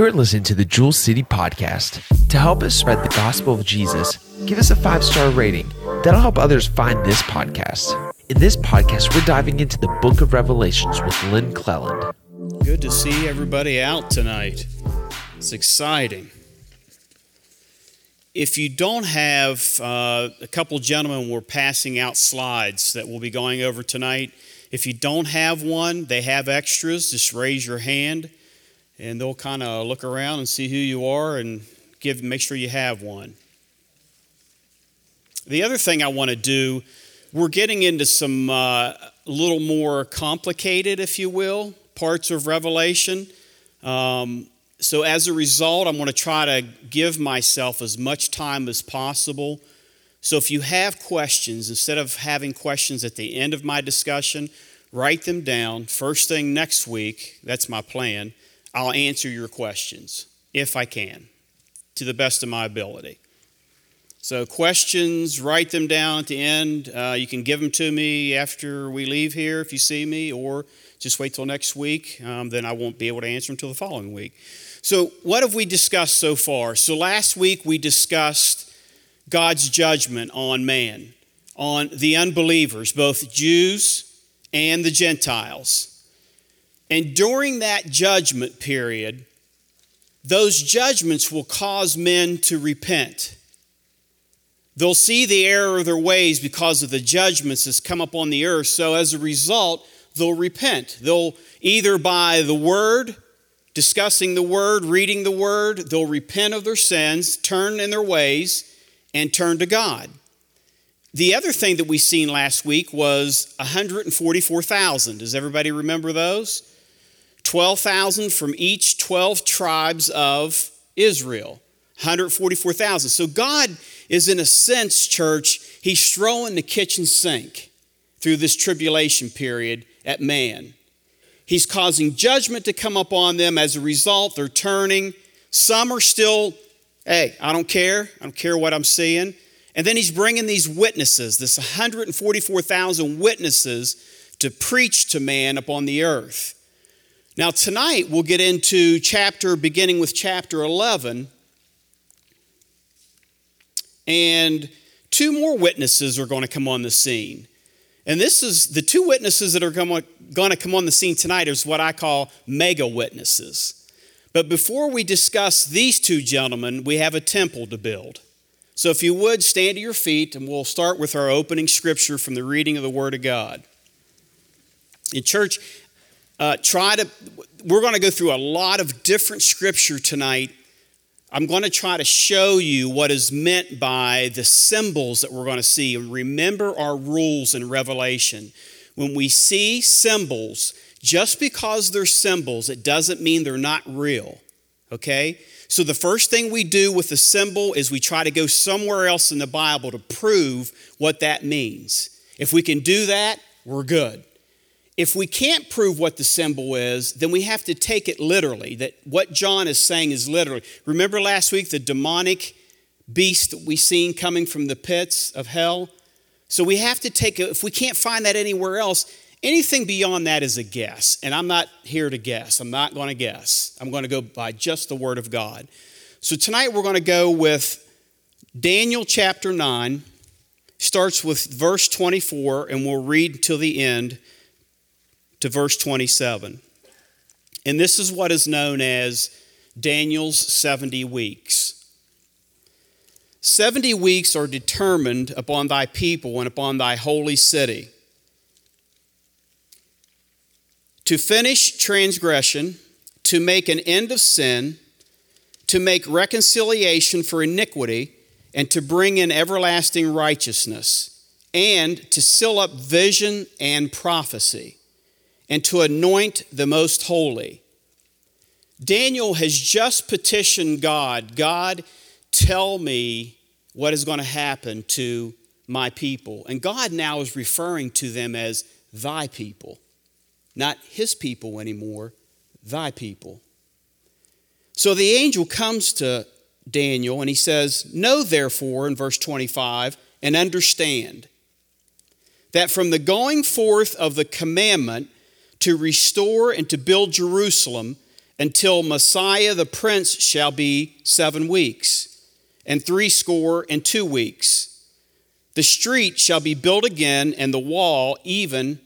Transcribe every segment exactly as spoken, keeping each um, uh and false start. You're listening to the Jewel City Podcast. To help us spread the gospel of Jesus, give us a five-star rating. That'll help others find this podcast. In this podcast, we're diving into the Book of Revelations with Lynn Cleland. Good to see everybody out tonight. It's exciting. If you don't have, uh, a couple gentlemen were passing out slides that we'll be going over tonight. If you don't have one, they have extras. Just raise your hand, and they'll kind of look around and see who you are and give. Make sure you have one. The other thing I want to do, we're getting into some uh, little more complicated, if you will, parts of Revelation. Um, So as a result, I'm going to try to give myself as much time as possible. So if you have questions, instead of having questions at the end of my discussion, write them down. First thing next week, that's my plan, I'll answer your questions, if I can, to the best of my ability. So questions, write them down at the end. Uh, you can give them to me after we leave here if you see me, or just wait till next week. Um, then I won't be able to answer them till the following week. So what have we discussed so far? So last week we discussed God's judgment on man, on the unbelievers, both Jews and the Gentiles. And during that judgment period, those judgments will cause men to repent. They'll see the error of their ways because of the judgments that's come upon the earth. So as a result, they'll repent. They'll either by the word, discussing the word, reading the word, they'll repent of their sins, turn in their ways, and turn to God. The other thing that we seen last week was one hundred forty-four thousand. Does everybody remember those? twelve thousand from each twelve tribes of Israel. one hundred forty-four thousand. So God is, in a sense, church, he's throwing the kitchen sink through this tribulation period at man. He's causing judgment to come upon them. As a result, they're turning. Some are still, hey, I don't care. I don't care what I'm seeing. And then he's bringing these witnesses, this one hundred forty-four thousand witnesses, to preach to man upon the earth. Now, tonight we'll get into chapter, beginning with chapter eleven. And two more witnesses are going to come on the scene. And this is the two witnesses that are going to come on the scene tonight is what I call mega witnesses. But before we discuss these two gentlemen, we have a temple to build. So if you would, stand to your feet, and we'll start with our opening scripture from the reading of the Word of God. In church, uh, try to. We're going to go through a lot of different scripture tonight. I'm going to try to show you what is meant by the symbols that we're going to see. And remember our rules in Revelation. When we see symbols, just because they're symbols, it doesn't mean they're not real. Okay? So the first thing we do with a symbol is we try to go somewhere else in the Bible to prove what that means. If we can do that, we're good. If we can't prove what the symbol is, then we have to take it literally, that what John is saying is literally. Remember last week, the demonic beast that we seen coming from the pits of hell? So we have to take, a, if we can't find that anywhere else, anything beyond that is a guess. And I'm not here to guess. I'm not going to guess. I'm going to go by just the Word of God. So tonight we're going to go with Daniel chapter nine, starts with verse twenty-four, and we'll read till the end. To verse twenty-seven. And this is what is known as Daniel's seventy weeks. Seventy weeks are determined upon thy people and upon thy holy city, to finish transgression, to make an end of sin, to make reconciliation for iniquity, and to bring in everlasting righteousness, and to seal up vision and prophecy, and to anoint the most holy. Daniel has just petitioned God, God, tell me what is going to happen to my people. And God now is referring to them as thy people, not his people anymore, thy people. So the angel comes to Daniel and he says, know therefore, in verse twenty-five, and understand that from the going forth of the commandment to restore and to build Jerusalem until Messiah the Prince shall be seven weeks, and threescore and two weeks. The street shall be built again, and the wall even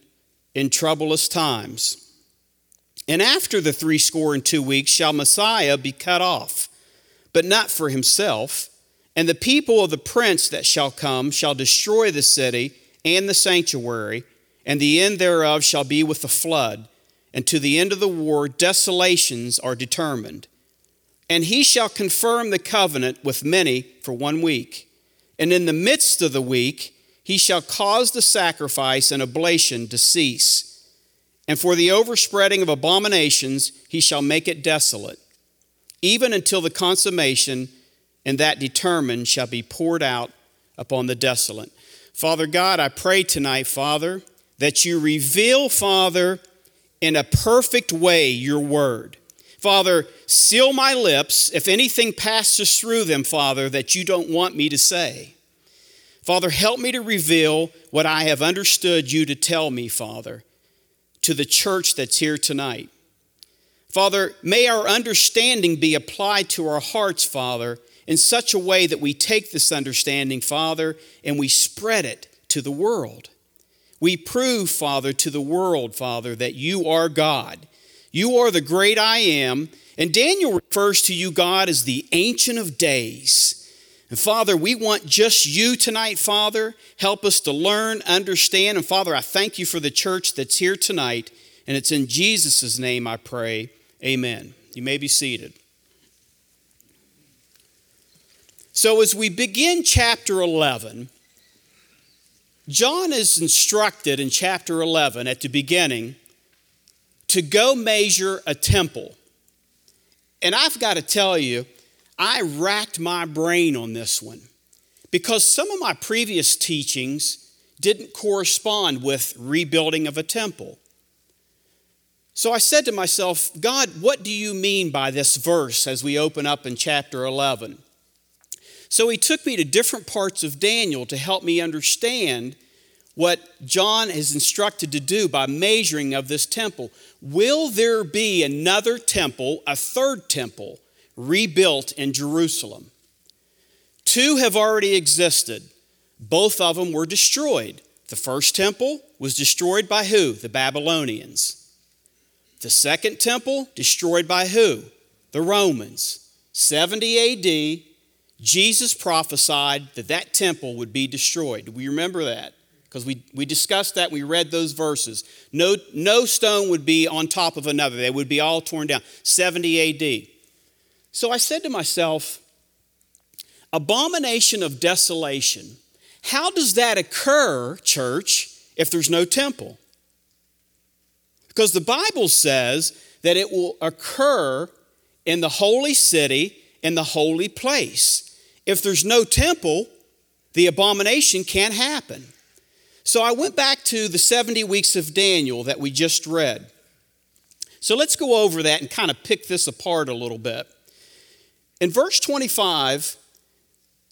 in troublous times. And after the threescore and two weeks shall Messiah be cut off, but not for himself. And the people of the prince that shall come shall destroy the city and the sanctuary, and the end thereof shall be with the flood. And to the end of the war, desolations are determined. And he shall confirm the covenant with many for one week. And in the midst of the week, he shall cause the sacrifice and oblation to cease. And for the overspreading of abominations, he shall make it desolate, even until the consummation, and that determined shall be poured out upon the desolate. Father God, I pray tonight, Father, that you reveal, Father, in a perfect way your word. Father, seal my lips if anything passes through them, Father, that you don't want me to say. Father, help me to reveal what I have understood you to tell me, Father, to the church that's here tonight. Father, may our understanding be applied to our hearts, Father, in such a way that we take this understanding, Father, and we spread it to the world. We prove, Father, to the world, Father, that you are God. You are the great I am. And Daniel refers to you, God, as the Ancient of Days. And Father, we want just you tonight, Father. Help us to learn, understand. And Father, I thank you for the church that's here tonight. And it's in Jesus' name I pray. Amen. You may be seated. So as we begin chapter eleven, John is instructed in chapter eleven at the beginning to go measure a temple. And I've got to tell you, I racked my brain on this one because some of my previous teachings didn't correspond with rebuilding of a temple. So I said to myself, God, what do you mean by this verse as we open up in chapter eleven? So he took me to different parts of Daniel to help me understand what John is instructed to do by measuring of this temple. Will there be another temple, a third temple, rebuilt in Jerusalem? Two have already existed. Both of them were destroyed. The first temple was destroyed by who? The Babylonians. The second temple destroyed by who? The Romans. seventy A D, Jesus prophesied that that temple would be destroyed. Do we remember that? Because we, we discussed that, we read those verses. No, no stone would be on top of another. They would be all torn down. seventy A D. So I said to myself, abomination of desolation, how does that occur, church, if there's no temple? Because the Bible says that it will occur in the holy city, in the holy place. If there's no temple, the abomination can't happen. So I went back to the seventy weeks of Daniel that we just read. So let's go over that and kind of pick this apart a little bit. In verse twenty-five,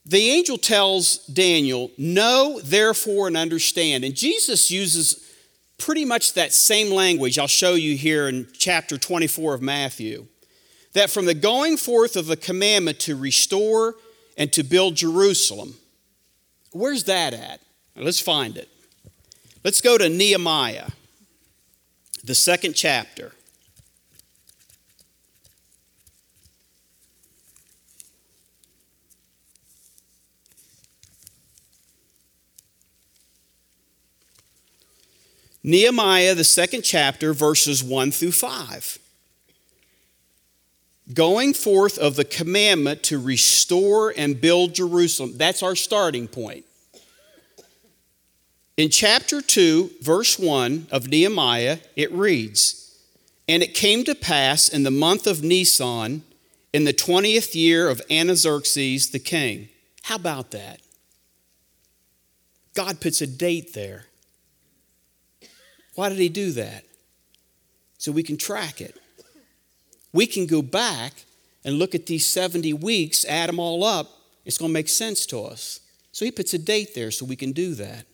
the angel tells Daniel, know, therefore, and understand. And Jesus uses pretty much that same language I'll show you here in chapter twenty-four of Matthew, that from the going forth of the commandment to restore and to build Jerusalem. Where's that at? Let's find it. Let's go to Nehemiah, the second chapter. Nehemiah, the second chapter, verses one through five. Going forth of the commandment to restore and build Jerusalem. That's our starting point. In chapter two, verse one of Nehemiah, it reads, and it came to pass in the month of Nisan, in the twentieth year of Artaxerxes the king. How about that? God puts a date there. Why did he do that? So we can track it. We can go back and look at these seventy weeks, add them all up. It's going to make sense to us. So he puts a date there so we can do that.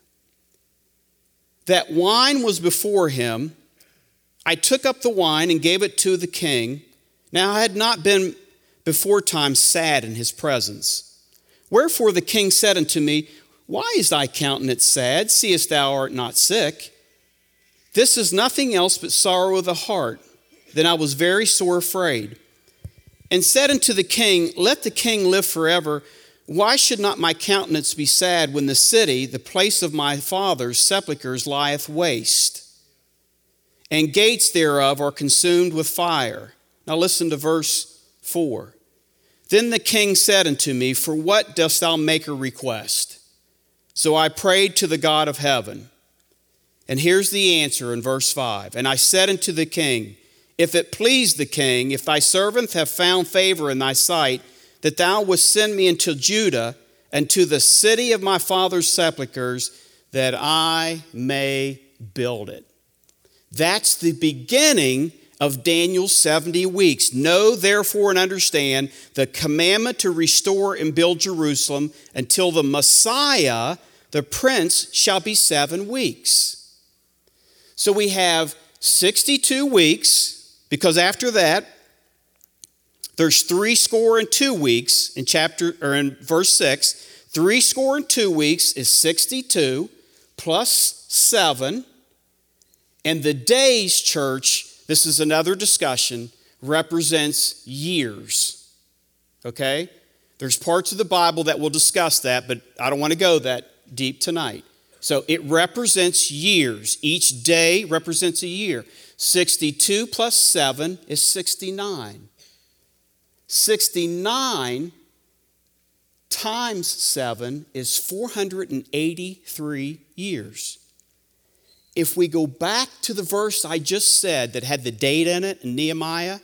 That wine was before him. I took up the wine and gave it to the king, Now I had not been before time sad in his presence. Wherefore the king said unto me, Why is thy countenance sad, seest thou art not sick? This is nothing else but sorrow of the heart. Then I was very sore afraid, and said unto the king, Let the king live forever. Why should not my countenance be sad when the city, the place of my father's sepulchres, lieth waste, and gates thereof are consumed with fire? Now listen to verse four. Then the king said unto me, For what dost thou make a request? So I prayed to the God of heaven. And here's the answer in verse five. And I said unto the king, If it please the king, if thy servant have found favor in thy sight, that thou wouldst send me into Judah and to the city of my father's sepulchres, that I may build it. That's the beginning of Daniel's seventy weeks. Know therefore and understand the commandment to restore and build Jerusalem until the Messiah, the prince, shall be seven weeks. So we have sixty-two weeks, because after that, there's three score and two weeks in chapter or in verse six. Three score and two weeks is sixty-two plus seven. And the days, church, this is another discussion, represents years. Okay? There's parts of the Bible that will discuss that, but I don't want to go that deep tonight. So it represents years. Each day represents a year. sixty-two plus seven is sixty-nine. sixty-nine times seven is four hundred eighty-three years. If we go back to the verse I just said that had the date in it in Nehemiah,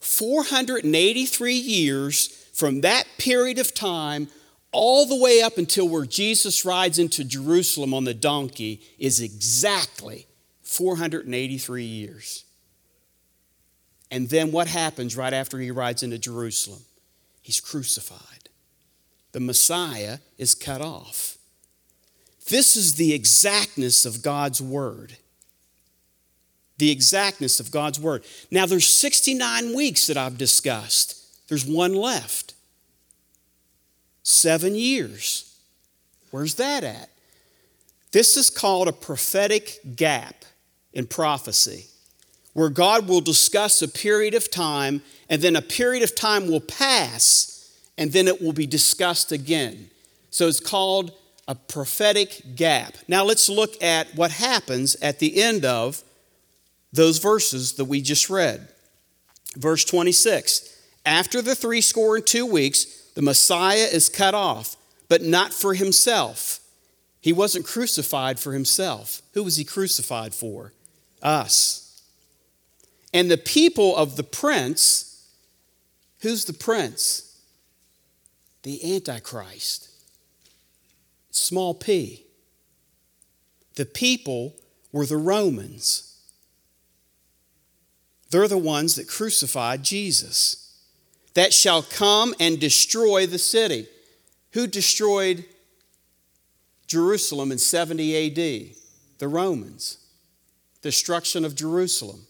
four hundred eighty-three years from that period of time all the way up until where Jesus rides into Jerusalem on the donkey is exactly four hundred eighty-three years. And then what happens right after he rides into Jerusalem? He's crucified. The Messiah is cut off. This is the exactness of God's word. The exactness of God's word. Now there's sixty-nine weeks that I've discussed. There's one left. Seven years. Where's that at? This is called a prophetic gap in prophecy, where God will discuss a period of time, and then a period of time will pass, and then it will be discussed again. So it's called a prophetic gap. Now let's look at what happens at the end of those verses that we just read. Verse twenty-six, after the three score and two weeks, the Messiah is cut off, but not for himself. He wasn't crucified for himself. Who was he crucified for? Us. And the people of the prince, who's the prince? The Antichrist. Small p. The people were the Romans. They're the ones that crucified Jesus. That shall come and destroy the city. Who destroyed Jerusalem in seventy A D? The Romans. Destruction of Jerusalem.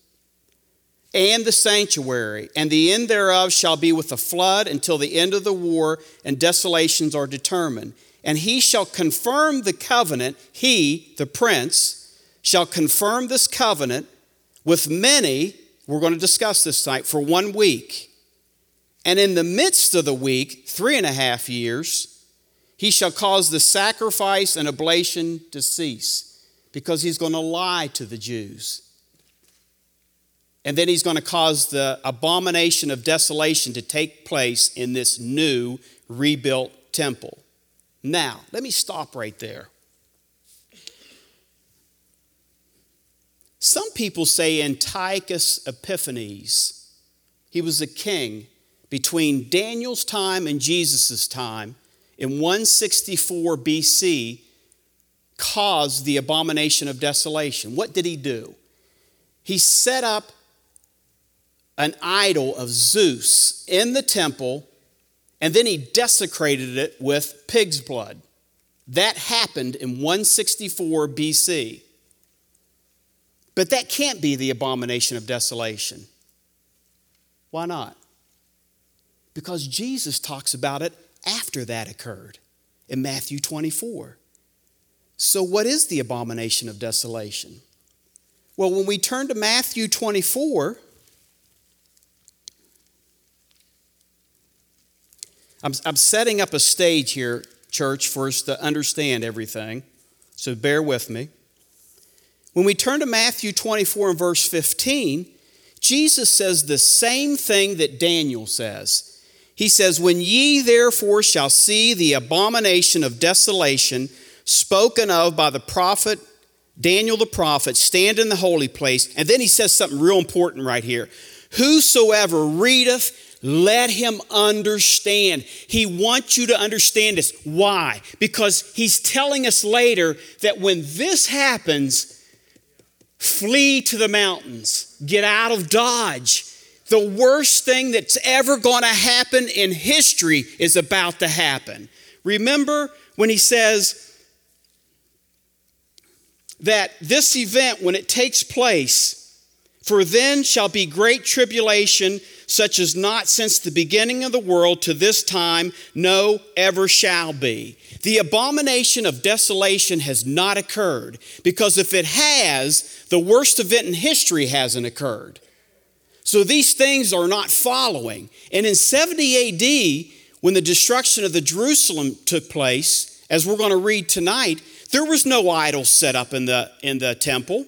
And the sanctuary, and the end thereof shall be with a flood until the end of the war, and desolations are determined. And he shall confirm the covenant, he, the prince, shall confirm this covenant with many, we're going to discuss this tonight, for one week. And in the midst of the week, three and a half years, he shall cause the sacrifice and oblation to cease, because he's going to lie to the Jews. And then he's going to cause the abomination of desolation to take place in this new rebuilt temple. Now, let me stop right there. Some people say Antiochus Epiphanes, he was a king between Daniel's time and Jesus' time in one sixty-four B C, caused the abomination of desolation. What did he do? He set up an idol of Zeus in the temple, and then he desecrated it with pig's blood. That happened in one sixty-four B C. But that can't be the abomination of desolation. Why not? Because Jesus talks about it after that occurred in Matthew twenty-four. So what is the abomination of desolation? Well, when we turn to Matthew twenty-four, I'm, I'm setting up a stage here, church, for us to understand everything. So bear with me. When we turn to Matthew twenty-four and verse fifteen, Jesus says the same thing that Daniel says. He says, "When ye therefore shall see the abomination of desolation spoken of by the prophet Daniel the prophet, stand in the holy place." And then he says something real important right here. "Whosoever readeth, let him understand." He wants you to understand this. Why? Because he's telling us later that when this happens, flee to the mountains. Get out of Dodge. The worst thing that's ever going to happen in history is about to happen. Remember when he says that this event, when it takes place, "For then shall be great tribulation, such as not since the beginning of the world to this time, no, ever shall be." The abomination of desolation has not occurred, because if it has, the worst event in history hasn't occurred. So these things are not following. And in seventy A D, when the destruction of the Jerusalem took place, as we're going to read tonight, there was no idol set up in the, in the temple.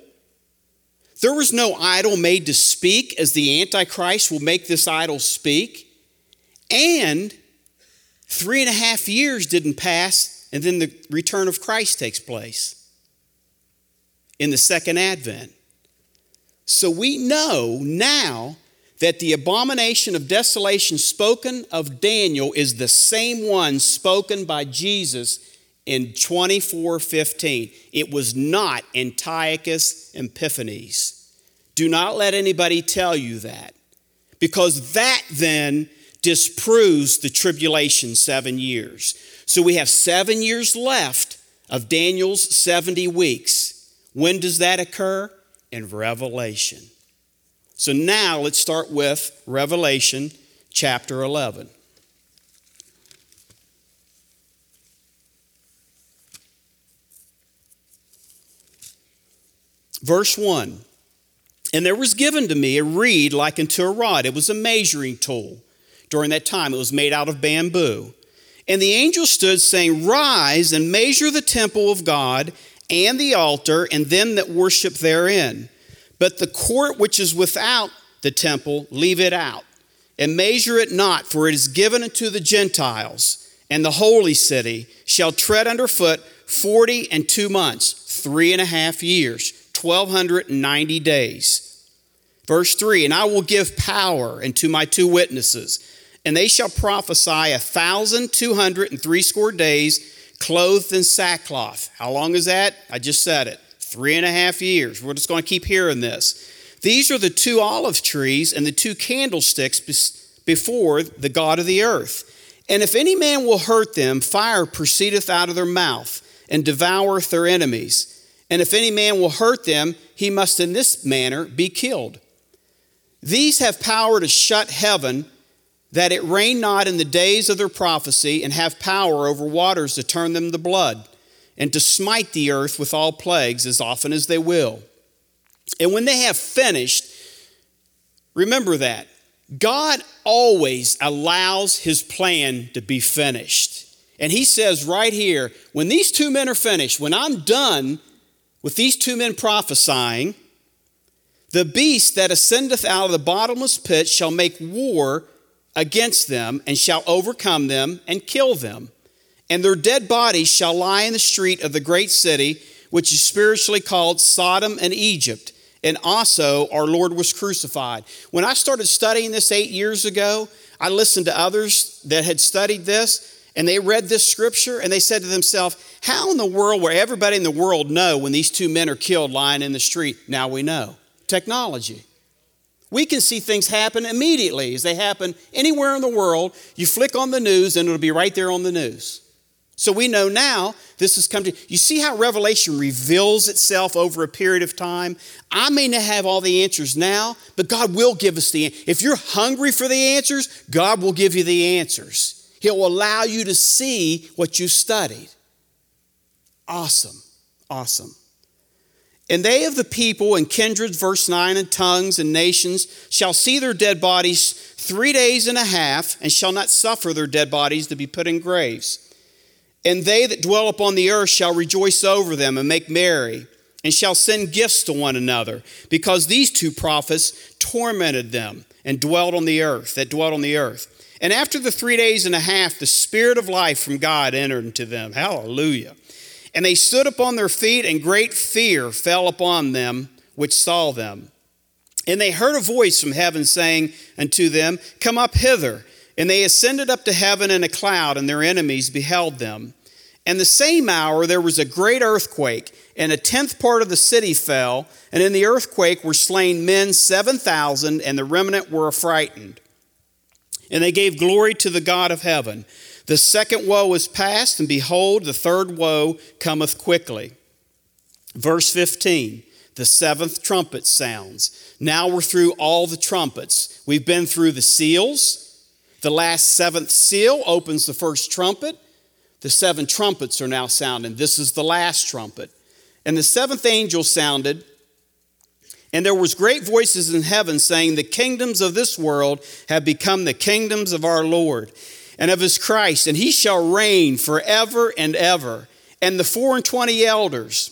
There was no idol made to speak, as the Antichrist will make this idol speak. And three and a half years didn't pass, and then the return of Christ takes place in the second advent. So we know now that the abomination of desolation spoken of Daniel is the same one spoken by Jesus in twenty-four fifteen. It was not Antiochus Epiphanes. Do not let anybody tell you that, because that then disproves the tribulation seven years. So we have seven years left of Daniel's seventy weeks. When does that occur? In Revelation. So now let's start with Revelation chapter eleven. Verse one, "And there was given to me a reed like unto a rod." It was a measuring tool. During that time, it was made out of bamboo. "And the angel stood, saying, Rise and measure the temple of God and the altar, and them that worship therein. But the court which is without the temple, leave it out, and measure it not, for it is given unto the Gentiles. And the holy city shall tread under foot forty and two months, three and a half years. twelve ninety days. Verse three, "And I will give power unto my two witnesses, and they shall prophesy a thousand two hundred and threescore days, clothed in sackcloth." How long is that? I just said it. Three and a half years. We're just going to keep hearing this. "These are the two olive trees and the two candlesticks before the God of the earth. And if any man will hurt them, fire proceedeth out of their mouth, and devoureth their enemies. And if any man will hurt them, he must in this manner be killed. These have power to shut heaven, that it rain not in the days of their prophecy, and have power over waters to turn them to blood, and to smite the earth with all plagues as often as they will. And when they have finished," remember that, God always allows his plan to be finished. And he says right here, when these two men are finished, when I'm done with these two men prophesying, "The beast that ascendeth out of the bottomless pit shall make war against them, and shall overcome them, and kill them. And their dead bodies shall lie in the street of the great city, which is spiritually called Sodom and Egypt. And also our Lord was crucified." When I started studying this eight years ago, I listened to others that had studied this, and they read this scripture, and they said to themselves, how in the world will everybody in the world know when these two men are killed lying in the street? Now we know. Technology. We can see things happen immediately as they happen anywhere in the world. You flick on the news, and it'll be right there on the news. So we know now this has come to, you see how Revelation reveals itself over a period of time? I may not have all the answers now, but God will give us the answers. If you're hungry for the answers, God will give you the answers. He'll allow you to see what you studied. Awesome, awesome. And they of the people and kindreds, verse nine, and tongues and nations shall see their dead bodies three days and a half, and shall not suffer their dead bodies to be put in graves. And they that dwell upon the earth shall rejoice over them and make merry, and shall send gifts to one another, because these two prophets tormented them and dwelt on the earth, that dwelt on the earth. And after the three days and a half, the Spirit of life from God entered into them. Hallelujah. And they stood upon their feet, and great fear fell upon them which saw them. And they heard a voice from heaven saying unto them, Come up hither. And they ascended up to heaven in a cloud, and their enemies beheld them. And the same hour there was a great earthquake, and a tenth part of the city fell, and in the earthquake were slain men seven thousand, and the remnant were affrighted. And they gave glory to the God of heaven. The second woe is past, and behold, the third woe cometh quickly. Verse fifteen, the seventh trumpet sounds. Now we're through all the trumpets. We've been through the seals. The last seventh seal opens the first trumpet. The seven trumpets are now sounding. This is the last trumpet. And the seventh angel sounded, and there was great voices in heaven saying, The kingdoms of this world have become the kingdoms of our Lord and of his Christ, and he shall reign forever and ever. And the four and twenty elders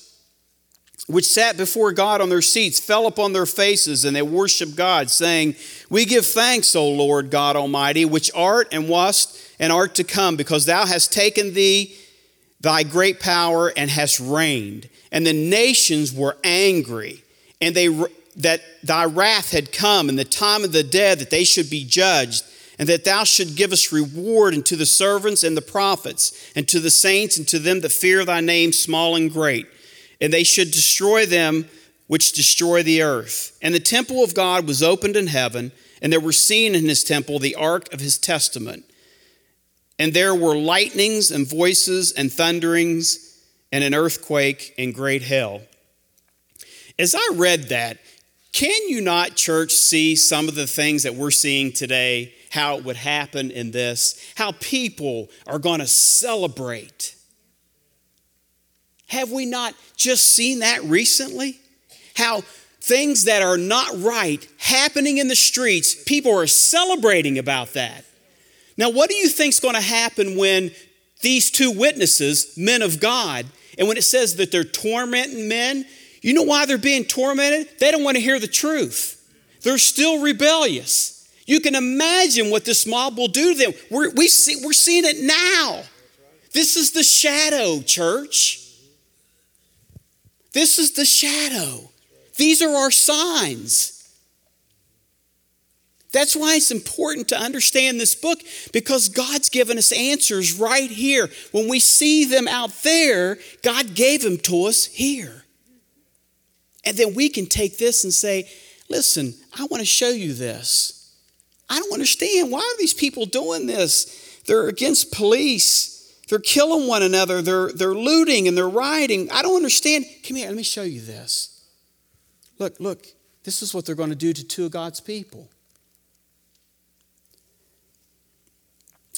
which sat before God on their seats, fell upon their faces, and they worshiped God, saying, We give thanks, O Lord God Almighty, which art and wast and art to come, because thou hast taken thee thy great power and hast reigned. And the nations were angry, and they that thy wrath had come, and the time of the dead, that they should be judged, and that thou should give us reward unto the servants and the prophets, and to the saints, and to them that fear thy name, small and great. And they should destroy them which destroy the earth. And the temple of God was opened in heaven, and there were seen in his temple the ark of his testament. And there were lightnings and voices and thunderings and an earthquake and great hail. As I read that, can you not, church, see some of the things that we're seeing today, how it would happen in this, how people are going to celebrate? Have we not just seen that recently? How things that are not right happening in the streets, people are celebrating about that. Now, what do you think is going to happen when these two witnesses, men of God, and when it says that they're tormenting men, you know why they're being tormented? They don't want to hear the truth. They're still rebellious. You can imagine what this mob will do to them. We're, we see, we're seeing it now. This is the shadow, church. This is the shadow. These are our signs. That's why it's important to understand this book, because God's given us answers right here. When we see them out there, God gave them to us here. And then we can take this and say, listen, I want to show you this. I don't understand. Why are these people doing this? They're against police. They're killing one another. They're, they're looting and they're rioting. I don't understand. Come here, let me show you this. Look, look, this is what they're going to do to two of God's people.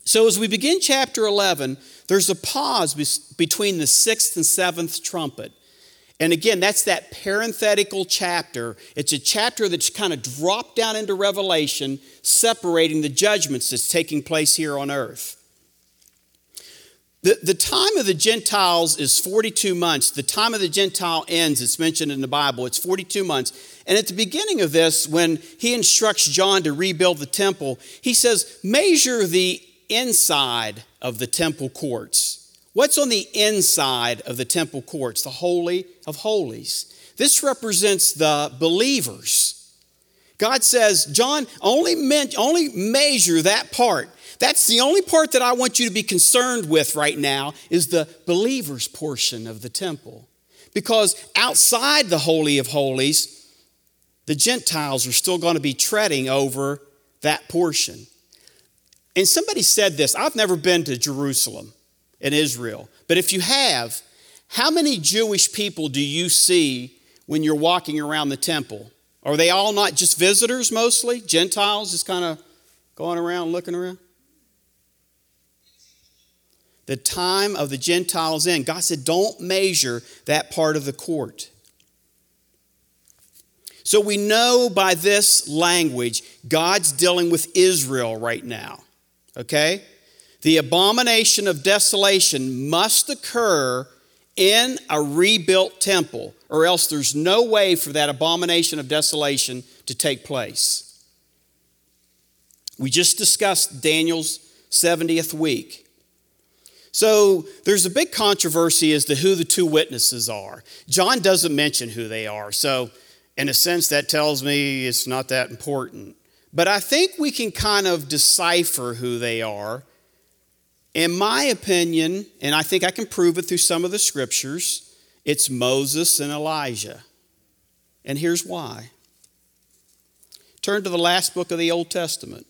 So as we begin chapter eleven, there's a pause be- between the sixth and seventh trumpet. And again, that's that parenthetical chapter. It's a chapter that's kind of dropped down into Revelation, separating the judgments that's taking place here on earth. The, the time of the Gentiles is forty-two months. The time of the Gentile ends, it's mentioned in the Bible, it's forty-two months. And at the beginning of this, when he instructs John to rebuild the temple, he says, measure the inside of the temple courts. What's on the inside of the temple courts? The Holy of Holies. This represents the believers. God says, John, only, meant, only measure that part. That's the only part that I want you to be concerned with right now, is the believer's portion of the temple. Because outside the Holy of Holies, the Gentiles are still going to be treading over that portion. And somebody said this. I've never been to Jerusalem. in Israel. But if you have, how many Jewish people do you see when you're walking around the temple? Are they all not just visitors mostly? Gentiles just kind of going around, looking around? The time of the Gentiles in. God said, don't measure that part of the court. So we know by this language, God's dealing with Israel right now. Okay? The abomination of desolation must occur in a rebuilt temple, or else there's no way for that abomination of desolation to take place. We just discussed Daniel's seventieth week. So there's a big controversy as to who the two witnesses are. John doesn't mention who they are. So in a sense, that tells me it's not that important. But I think we can kind of decipher who they are. In my opinion, and I think I can prove it through some of the scriptures, it's Moses and Elijah. And here's why. Turn to the last book of the Old Testament.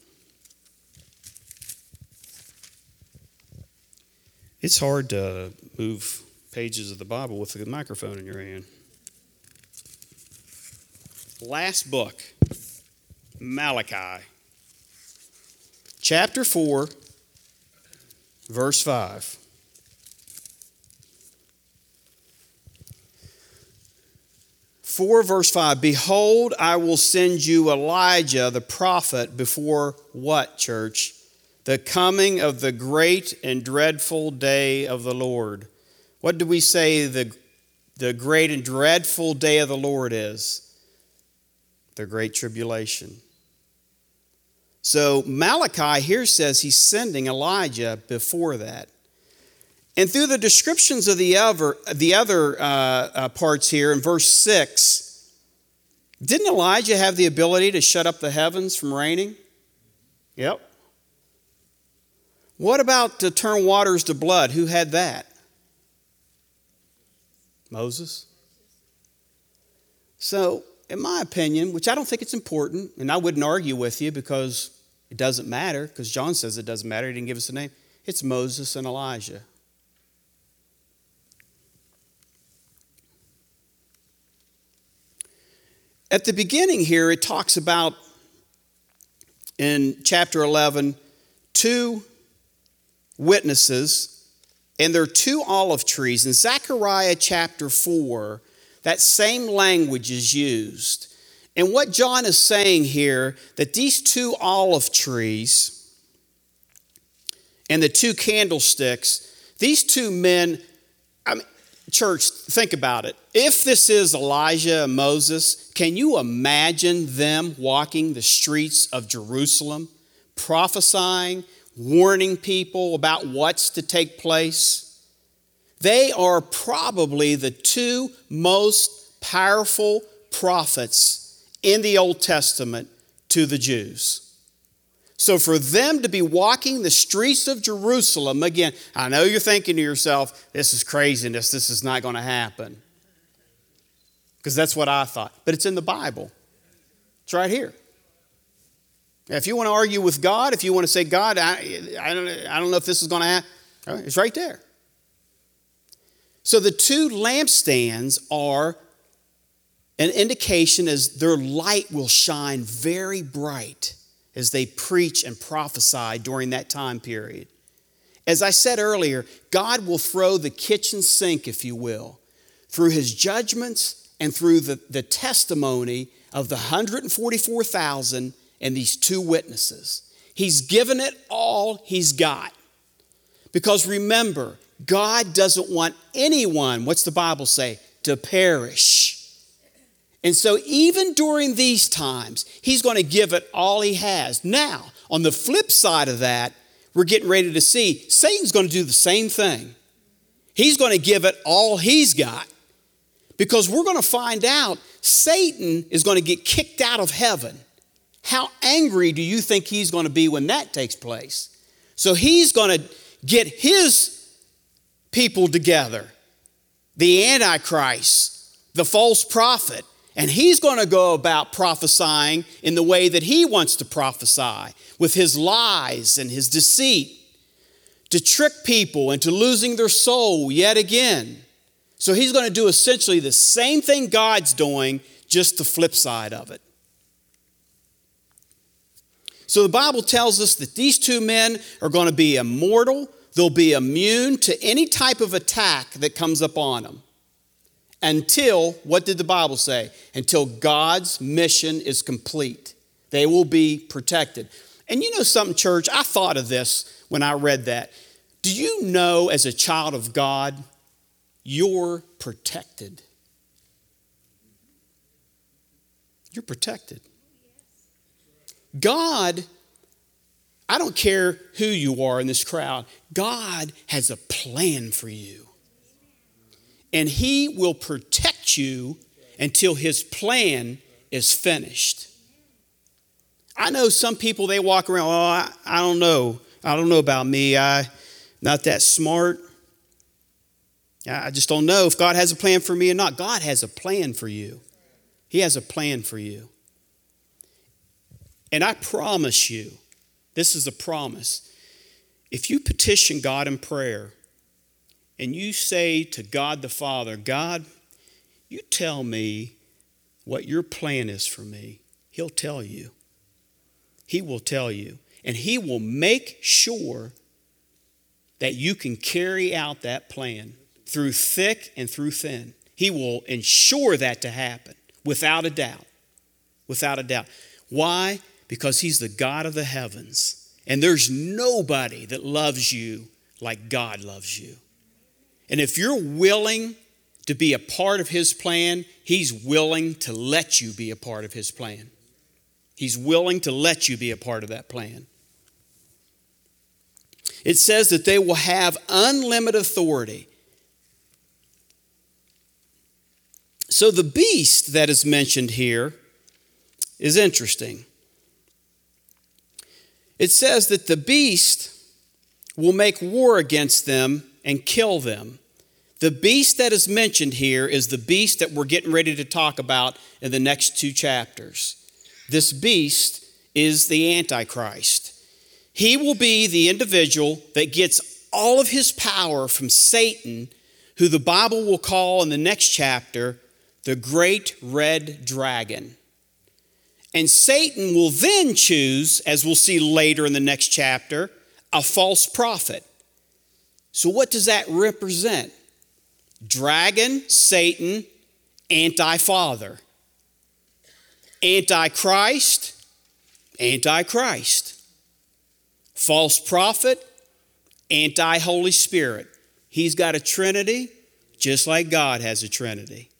It's hard to move pages of the Bible with a microphone in your hand. Last book, Malachi, chapter four, verse five. four, verse five, behold, I will send you Elijah the prophet before what, church? The coming of the great and dreadful day of the Lord. What do we say the, the great and dreadful day of the Lord is? The great tribulation. So Malachi here says he's sending Elijah before that. And through the descriptions of the other, the other uh, uh, parts here in verse six, didn't Elijah have the ability to shut up the heavens from raining? Yep. What about to turn waters to blood? Who had that? Moses. So, in my opinion, which I don't think it's important, and I wouldn't argue with you because it doesn't matter, because John says it doesn't matter, he didn't give us a name. It's Moses and Elijah. At the beginning here, it talks about, in chapter eleven, two witnesses, and there are two olive trees. In Zechariah chapter four, that same language is used. And what John is saying here, that these two olive trees and the two candlesticks, these two men, I mean, church, think about it. If this is Elijah and Moses, can you imagine them walking the streets of Jerusalem, prophesying, warning people about what's to take place? They are probably the two most powerful prophets in the Old Testament to the Jews. So for them to be walking the streets of Jerusalem, again, I know you're thinking to yourself, this is craziness, this is not going to happen. Because that's what I thought. But it's in the Bible. It's right here. Now, if you want to argue with God, if you want to say, God, I, I, don't, I don't know if this is going to happen, it's right there. So the two lampstands are an indication as their light will shine very bright as they preach and prophesy during that time period. As I said earlier, God will throw the kitchen sink, if you will, through his judgments and through the, the testimony of the one hundred forty-four thousand and these two witnesses. He's given it all he's got. Because remember, God doesn't want anyone, what's the Bible say, to perish. And so even during these times, he's going to give it all he has. Now, on the flip side of that, we're getting ready to see Satan's going to do the same thing. He's going to give it all he's got. Because we're going to find out Satan is going to get kicked out of heaven. How angry do you think he's going to be when that takes place? So he's going to get his people together, the Antichrist, the false prophet, and he's going to go about prophesying in the way that he wants to prophesy, with his lies and his deceit, to trick people into losing their soul yet again. So he's going to do essentially the same thing God's doing, just the flip side of it. So the Bible tells us that these two men are going to be immortal. They'll be immune to any type of attack that comes upon them. Until, what did the Bible say? Until God's mission is complete. They will be protected. And you know something, church? I thought of this when I read that. Do you know, as a child of God, you're protected? You're protected. God, I don't care who you are in this crowd, God has a plan for you. And he will protect you until his plan is finished. I know some people, they walk around, oh, I, I don't know. I don't know about me. I'm not that smart. I just don't know if God has a plan for me or not. God has a plan for you. He has a plan for you. And I promise you, this is a promise. If you petition God in prayer and you say to God the Father, God, you tell me what your plan is for me, he'll tell you. He will tell you. And he will make sure that you can carry out that plan through thick and through thin. He will ensure that to happen without a doubt. Without a doubt. Why? Because he's the God of the heavens. And there's nobody that loves you like God loves you. And if you're willing to be a part of his plan, he's willing to let you be a part of his plan. He's willing to let you be a part of that plan. It says that they will have unlimited authority. So the beast that is mentioned here is interesting. It says that the beast will make war against them and kill them. The beast that is mentioned here is the beast that we're getting ready to talk about in the next two chapters. This beast is the Antichrist. He will be the individual that gets all of his power from Satan, who the Bible will call in the next chapter the great red dragon. And Satan will then choose, as we'll see later in the next chapter, a false prophet. So what does that represent? Dragon, Satan, anti-father. Antichrist, Antichrist. False prophet, anti-Holy Spirit. He's got a trinity just like God has a trinity.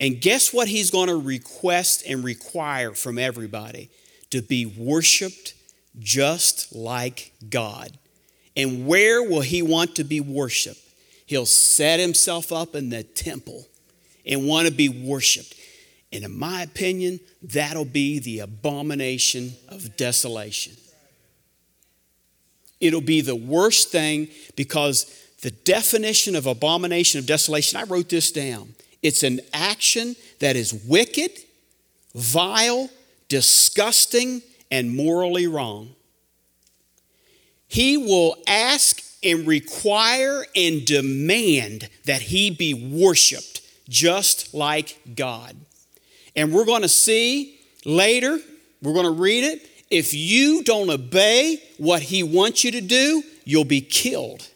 And guess what he's going to request and require from everybody? To be worshiped just like God. And where will he want to be worshiped? He'll set himself up in the temple and want to be worshiped. And in my opinion, that'll be the abomination of desolation. It'll be the worst thing, because the definition of abomination of desolation, I wrote this down. It's an action that is wicked, vile, disgusting, and morally wrong. He will ask and require and demand that he be worshiped just like God. And we're going to see later, we're going to read it, if you don't obey what he wants you to do, you'll be killed.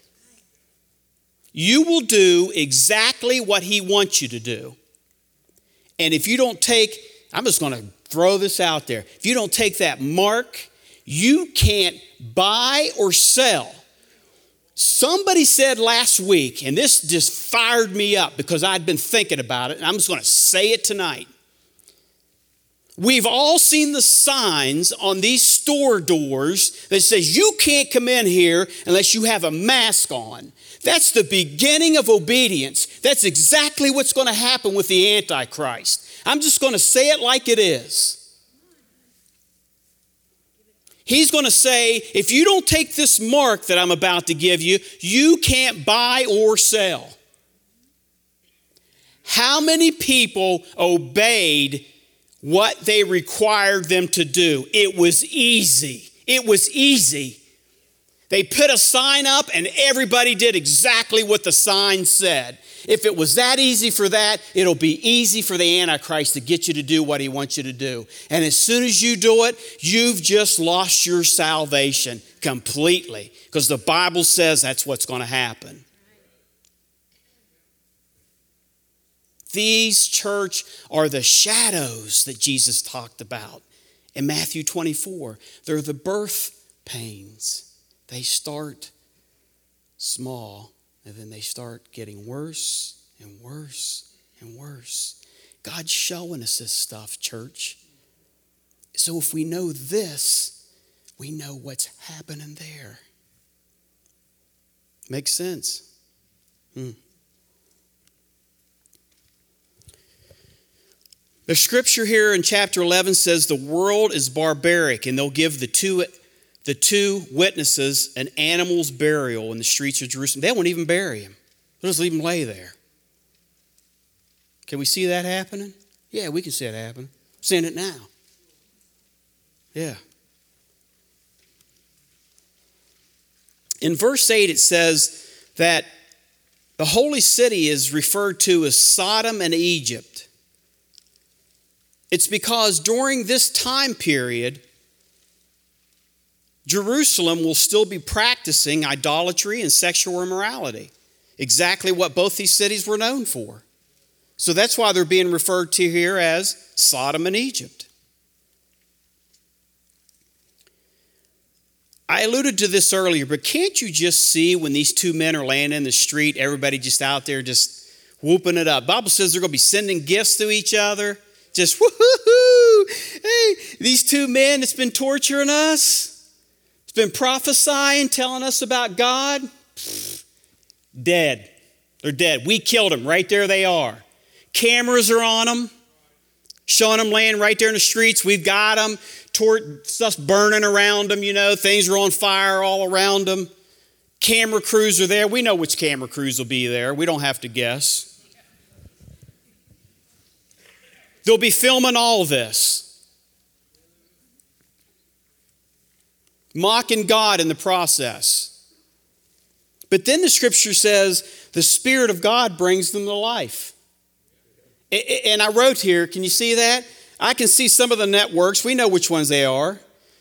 You will do exactly what he wants you to do. And if you don't take, I'm just going to throw this out there, if you don't take that mark, you can't buy or sell. Somebody said last week, and this just fired me up because I'd been thinking about it, and I'm just going to say it tonight. We've all seen the signs on these store doors that says you can't come in here unless you have a mask on. That's the beginning of obedience. That's exactly what's going to happen with the Antichrist. I'm just going to say it like it is. He's going to say, if you don't take this mark that I'm about to give you, you can't buy or sell. How many people obeyed what they required them to do? It was easy. It was easy. They put a sign up and everybody did exactly what the sign said. If it was that easy for that, it'll be easy for the Antichrist to get you to do what he wants you to do. And as soon as you do it, you've just lost your salvation completely, because the Bible says that's what's going to happen. These, church, are the shadows that Jesus talked about in Matthew twenty-four. They're the birth pains. They start small, and then they start getting worse and worse and worse. God's showing us this stuff, church. So if we know this, we know what's happening there. Makes sense. Hmm. The scripture here in chapter eleven says the world is barbaric, and they'll give the two, the two witnesses an animal's burial in the streets of Jerusalem. They won't even bury him. They'll just leave him lay there. Can we see that happening? Yeah, we can see it happening. We're seeing it now. Yeah. In verse eight, it says that the holy city is referred to as Sodom and Egypt. It's because during this time period, Jerusalem will still be practicing idolatry and sexual immorality, exactly what both these cities were known for. So that's why they're being referred to here as Sodom and Egypt. I alluded to this earlier, but can't you just see when these two men are laying in the street, everybody just out there just whooping it up? The Bible says they're going to be sending gifts to each other. Just woo-hoo-hoo, hey, these two men that's been torturing us, it's been prophesying, telling us about God, pfft, dead. They're dead. We killed them. Right there they are. Cameras are on them, showing them laying right there in the streets. We've got them. Tor- stuff's burning around them, you know. Things are on fire all around them. Camera crews are there. We know which camera crews will be there. We don't have to guess. They'll be filming all this, mocking God in the process. But then the scripture says the Spirit of God brings them to life. And I wrote here, can you see that? I can see some of the networks. We know which ones they are.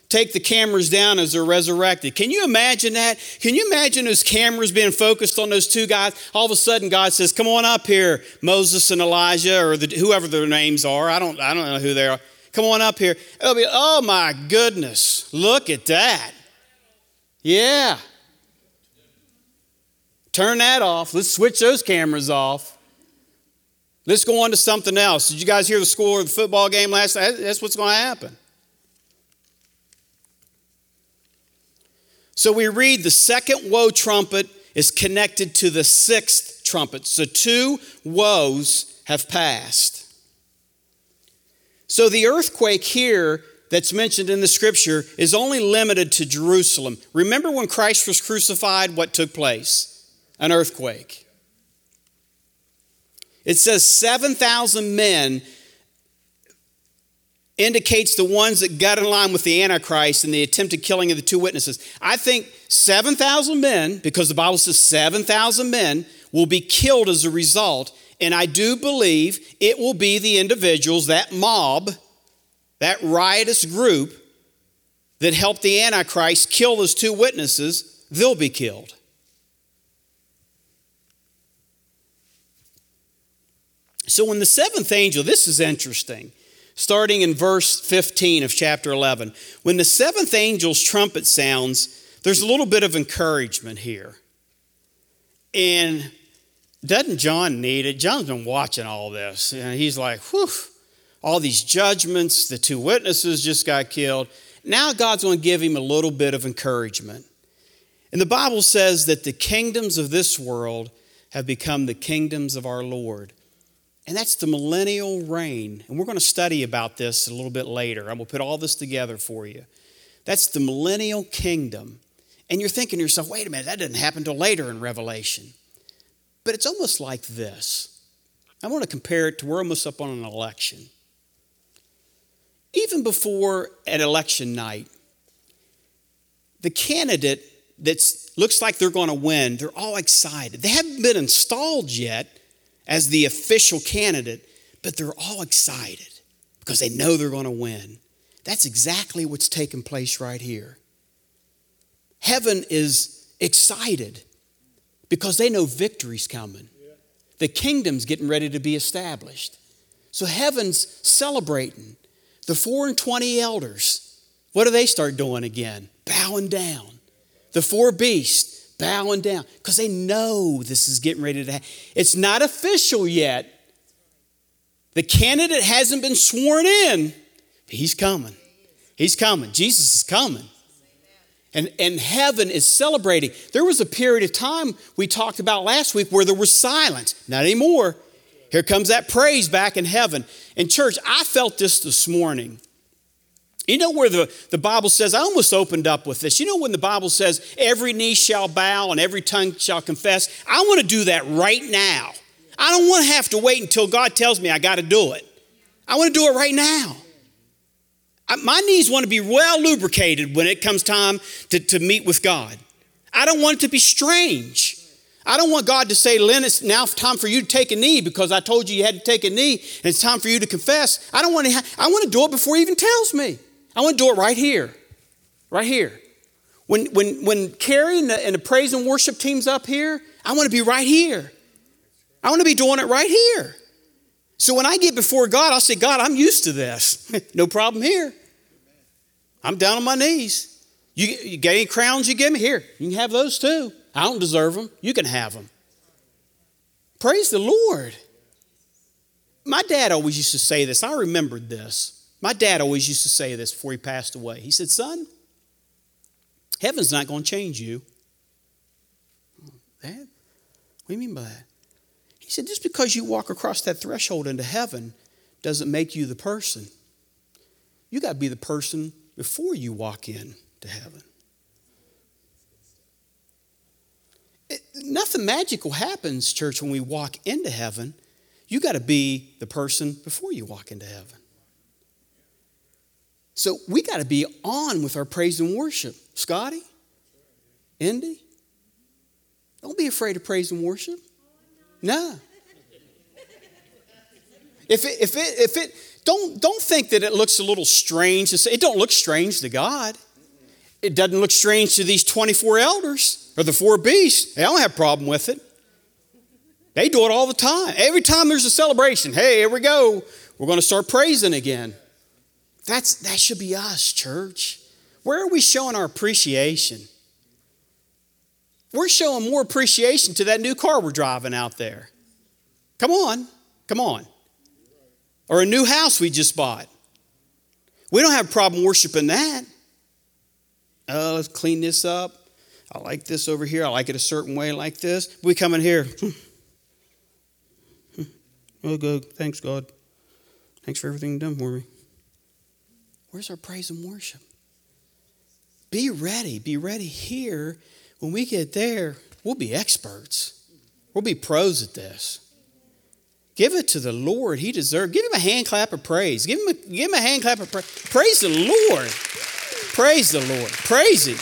Take the cameras down as they're resurrected. Can you imagine that? Can you imagine those cameras being focused on those two guys? All of a sudden, God says, come on up here, Moses and Elijah, or the, whoever their names are. I don't, I don't know who they are. Come on up here. It'll be, oh, my goodness. Look at that. Yeah. Turn that off. Let's switch those cameras off. Let's go on to something else. Did you guys hear the score of the football game last night? That's what's going to happen. So we read the second woe trumpet is connected to the sixth trumpet. So two woes have passed. So the earthquake here that's mentioned in the scripture is only limited to Jerusalem. Remember when Christ was crucified, what took place? An earthquake. It says seven thousand men indicates the ones that got in line with the Antichrist and the attempted killing of the two witnesses. I think seven thousand men, because the Bible says seven thousand men, will be killed as a result. And I do believe it will be the individuals, that mob, that riotous group that helped the Antichrist kill those two witnesses, they'll be killed. So when the seventh angel, this is interesting. Starting in verse fifteen of chapter eleven. When the seventh angel's trumpet sounds, there's a little bit of encouragement here. And doesn't John need it? John's been watching all this. And he's like, whew, all these judgments, the two witnesses just got killed. Now God's going to give him a little bit of encouragement. And the Bible says that the kingdoms of this world have become the kingdoms of our Lord. And that's the millennial reign. And we're going to study about this a little bit later. I'm going to put all this together for you. That's the millennial kingdom. And you're thinking to yourself, wait a minute, that didn't happen until later in Revelation. But it's almost like this. I want to compare it to, we're almost up on an election. Even before an election night, the candidate that looks like they're going to win. They're all excited. They haven't been installed yet as the official candidate, but they're all excited because they know they're going to win. That's exactly what's taking place right here. Heaven is excited because they know victory's coming. The kingdom's getting ready to be established. So heaven's celebrating. The four and twenty elders, what do they start doing again? Bowing down. The four beasts, bowing down. Because they know this is getting ready to happen. It's not official yet. The candidate hasn't been sworn in. He's coming. He's coming. Jesus is coming. And, and heaven is celebrating. There was a period of time we talked about last week where there was silence. Not anymore. Here comes that praise back in heaven. And church, I felt this this morning. You know where the, the Bible says, I almost opened up with this. You know when the Bible says, every knee shall bow and every tongue shall confess. I want to do that right now. I don't want to have to wait until God tells me I got to do it. I want to do it right now. My knees want to be well lubricated when it comes time to, to meet with God. I don't want it to be strange. I don't want God to say, Lynn, it's now time for you to take a knee because I told you you had to take a knee and it's time for you to confess. I don't want to, ha- I want to do it before he even tells me. I want to do it right here, right here. When, when, when Kerry and the, and the praise and worship team's up here, I want to be right here. I want to be doing it right here. So when I get before God, I'll say, God, I'm used to this. No problem here. I'm down on my knees. You, you got any crowns you give me? Here, you can have those too. I don't deserve them. You can have them. Praise the Lord. My dad always used to say this. I remembered this. My dad always used to say this before he passed away. He said, son, heaven's not going to change you. Dad, what do you mean by that? He said, just because you walk across that threshold into heaven doesn't make you the person. You got to be the person before you walk in to heaven. It, nothing magical happens, church, when we walk into heaven. You got to be the person before you walk into heaven. So we got to be on with our praise and worship. Scotty, Indy, don't be afraid of praise and worship. No. If it, if it, if it, don't, don't think that it looks a little strange. To say, it don't look strange to God. It doesn't look strange to these twenty-four elders or the four beasts. They don't have a problem with it. They do it all the time. Every time there's a celebration, hey, here we go. We're going to start praising again. That's, that should be us, church. Where are we showing our appreciation? We're showing more appreciation to that new car we're driving out there. Come on. Come on. Or a new house we just bought. We don't have a problem worshiping that. Oh, let's clean this up. I like this over here. I like it a certain way like this. We come in here. Oh, good. Thanks, God. Thanks for everything you've done for me. Where's our praise and worship? Be ready. Be ready here. When we get there, we'll be experts. We'll be pros at this. Give it to the Lord. He deserves. Give him a hand clap of praise. Give him a, give him a hand clap of praise. Praise the Lord. Praise the Lord. Praise him.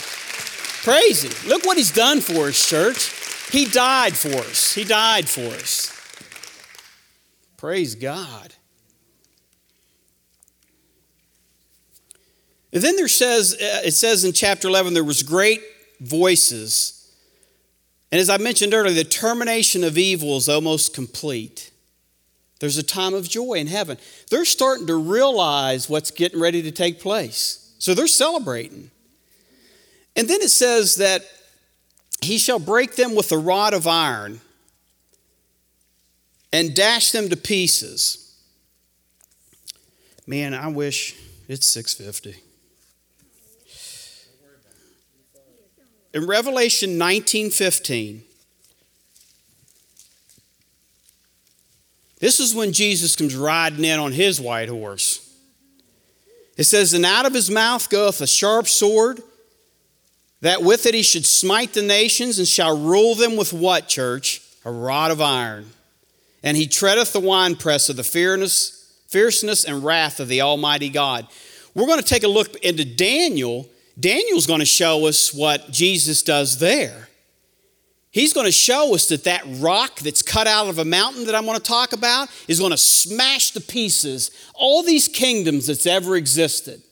Praise him. Look what he's done for us, church. He died for us. He died for us. Praise God. And then there says, uh, it says in chapter eleven, there was great voices. And as I mentioned earlier, the termination of evil is almost complete. There's a time of joy in heaven. They're starting to realize what's getting ready to take place. So they're celebrating. And then it says that he shall break them with a rod of iron and dash them to pieces. Man, I wish it's six fifty. In Revelation nineteen fifteen, this is when Jesus comes riding in on his white horse. It says, and out of his mouth goeth a sharp sword, that with it he should smite the nations, and shall rule them with what, church? A rod of iron. And he treadeth the winepress of the fierceness, fierceness and wrath of the Almighty God. We're going to take a look into Daniel Daniel's going to show us what Jesus does there. He's going to show us that that rock that's cut out of a mountain that I'm going to talk about is going to smash to pieces all these kingdoms that's ever existed.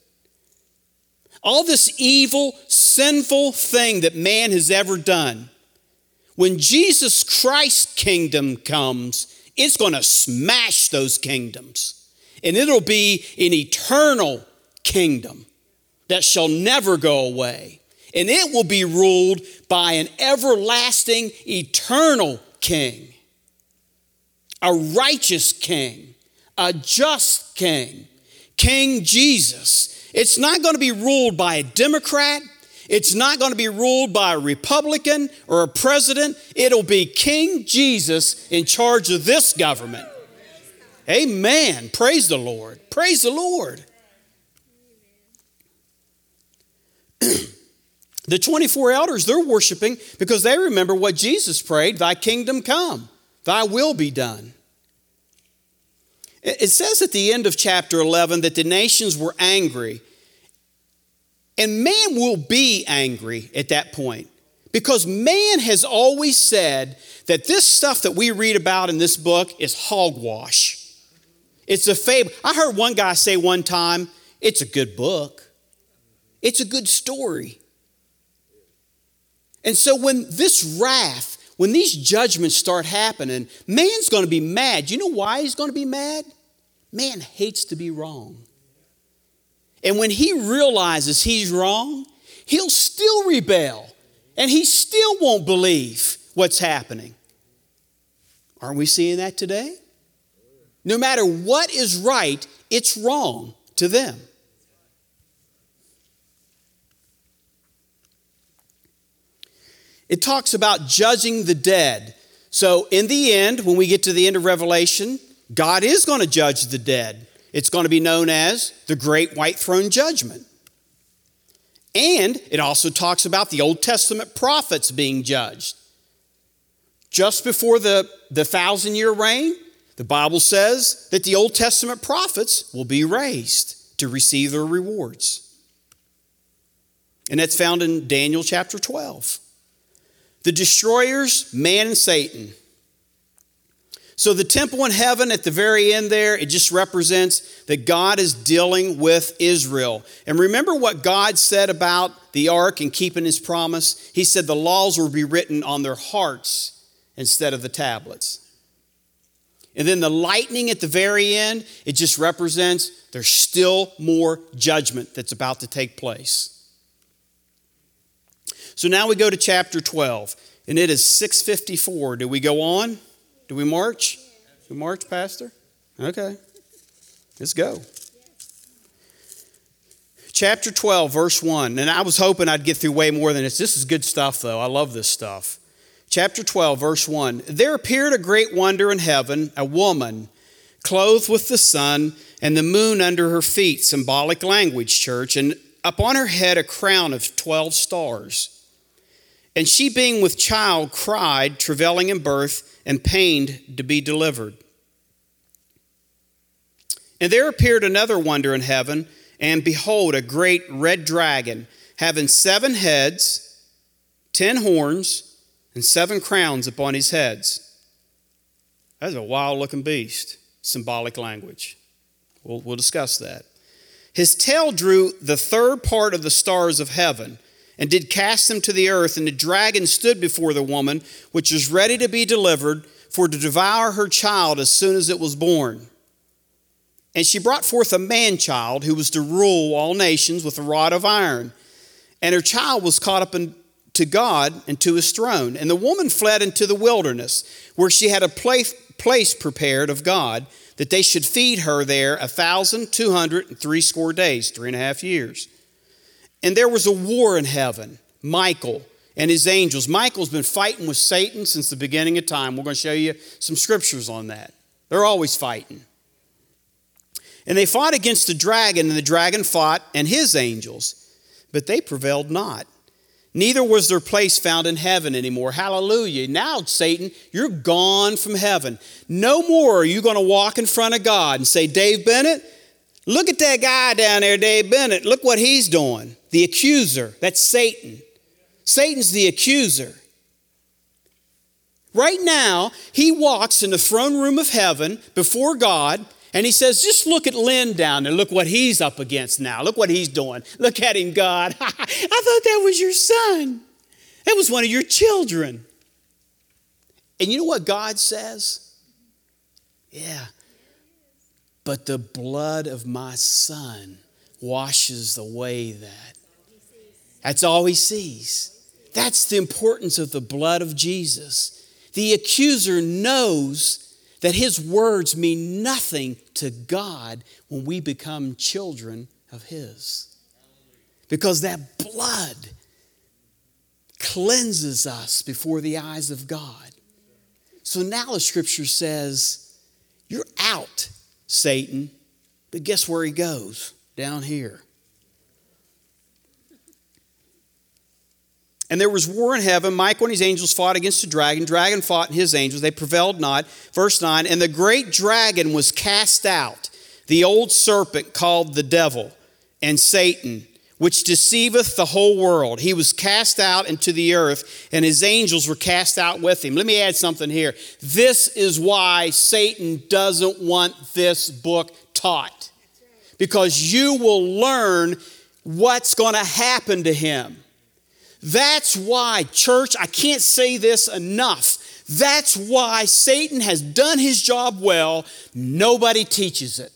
All this evil, sinful thing that man has ever done. When Jesus Christ's kingdom comes, it's going to smash those kingdoms. And it'll be an eternal kingdom that shall never go away. And it will be ruled by an everlasting, eternal king, a righteous king, a just king, King Jesus. It's not going to be ruled by a Democrat. It's not going to be ruled by a Republican or a president. It'll be King Jesus in charge of this government. Amen. Praise the Lord. Praise the Lord. The twenty-four elders, they're worshiping because they remember what Jesus prayed, thy kingdom come, thy will be done. It says at the end of chapter eleven that the nations were angry. And man will be angry at that point because man has always said that this stuff that we read about in this book is hogwash. It's a fable. I heard one guy say one time, it's a good book. It's a good story. And so when this wrath, when these judgments start happening, man's going to be mad. You know why he's going to be mad? Man hates to be wrong. And when he realizes he's wrong, he'll still rebel. And he still won't believe what's happening. Aren't we seeing that today? No matter what is right, it's wrong to them. It talks about judging the dead. So in the end, when we get to the end of Revelation, God is going to judge the dead. It's going to be known as the Great White Throne Judgment. And it also talks about the Old Testament prophets being judged. Just before the, the thousand-year reign, the Bible says that the Old Testament prophets will be raised to receive their rewards. And that's found in Daniel chapter twelve. The destroyers, man and Satan. So the temple in heaven at the very end there, it just represents that God is dealing with Israel. And remember what God said about the ark and keeping his promise? He said the laws will be written on their hearts instead of the tablets. And then the lightning at the very end, it just represents there's still more judgment that's about to take place. So now we go to chapter twelve, and it is six fifty-four. Do we go on? Do we march? Do we march, Pastor? Okay. Let's go. Chapter twelve, verse one. And I was hoping I'd get through way more than this. This is good stuff, though. I love this stuff. Chapter twelve, verse one. There appeared a great wonder in heaven, a woman clothed with the sun and the moon under her feet. Symbolic language, church. And upon her head a crown of twelve stars. And she, being with child, cried, travailing in birth, and pained to be delivered. And there appeared another wonder in heaven, and behold, a great red dragon, having seven heads, ten horns, and seven crowns upon his heads. That's a wild-looking beast, symbolic language. We'll, we'll discuss that. His tail drew the third part of the stars of heaven and did cast them to the earth. And the dragon stood before the woman, which was ready to be delivered, for to devour her child as soon as it was born. And she brought forth a man-child who was to rule all nations with a rod of iron. And her child was caught up in, to God and to his throne. And the woman fled into the wilderness, where she had a place, place prepared of God, that they should feed her there a thousand two hundred and threescore days, three and a half years. And there was a war in heaven, Michael and his angels. Michael's been fighting with Satan since the beginning of time. We're going to show you some scriptures on that. They're always fighting. And they fought against the dragon, and the dragon fought and his angels, but they prevailed not. Neither was their place found in heaven anymore. Hallelujah. Now, Satan, you're gone from heaven. No more are you going to walk in front of God and say, Dave Bennett, Look at that guy down there, Dave Bennett. Look what he's doing. The accuser. That's Satan. Satan's the accuser. Right now, he walks in the throne room of heaven before God, and he says, just look at Lynn down there. Look what he's up against now. Look what he's doing. Look at him, God. I thought that was your son. That was one of your children. And you know what God says? Yeah. But the blood of my son washes away that. That's all he sees. That's the importance of the blood of Jesus. The accuser knows that his words mean nothing to God when we become children of his. Because that blood cleanses us before the eyes of God. So now the scripture says, you're out, Satan. But guess where he goes? Down here. And there was war in heaven. Michael and his angels fought against the dragon. Dragon fought and his angels. They prevailed not. Verse nine, and the great dragon was cast out, the old serpent called the devil and Satan, which deceiveth the whole world. He was cast out into the earth, and his angels were cast out with him. Let me add something here. This is why Satan doesn't want this book taught. Because you will learn what's going to happen to him. That's why, church, I can't say this enough. That's why Satan has done his job well. Nobody teaches it.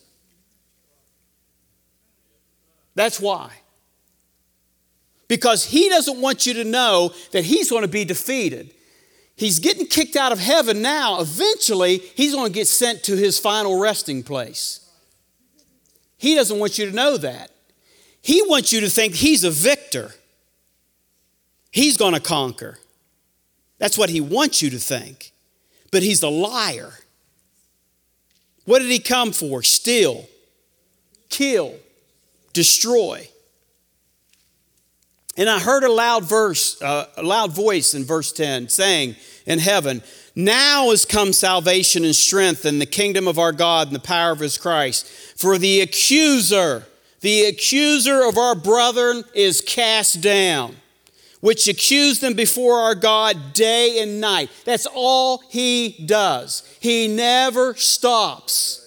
That's why. Because he doesn't want you to know that he's going to be defeated. He's getting kicked out of heaven now. Eventually, he's going to get sent to his final resting place. He doesn't want you to know that. He wants you to think he's a victor. He's going to conquer. That's what he wants you to think. But he's a liar. What did he come for? Steal, kill, destroy. And I heard a loud verse, uh, a loud voice in verse ten saying in heaven, now is come salvation and strength and the kingdom of our God and the power of his Christ. For the accuser, the accuser of our brethren is cast down, which accused them before our God day and night. That's all he does. He never stops.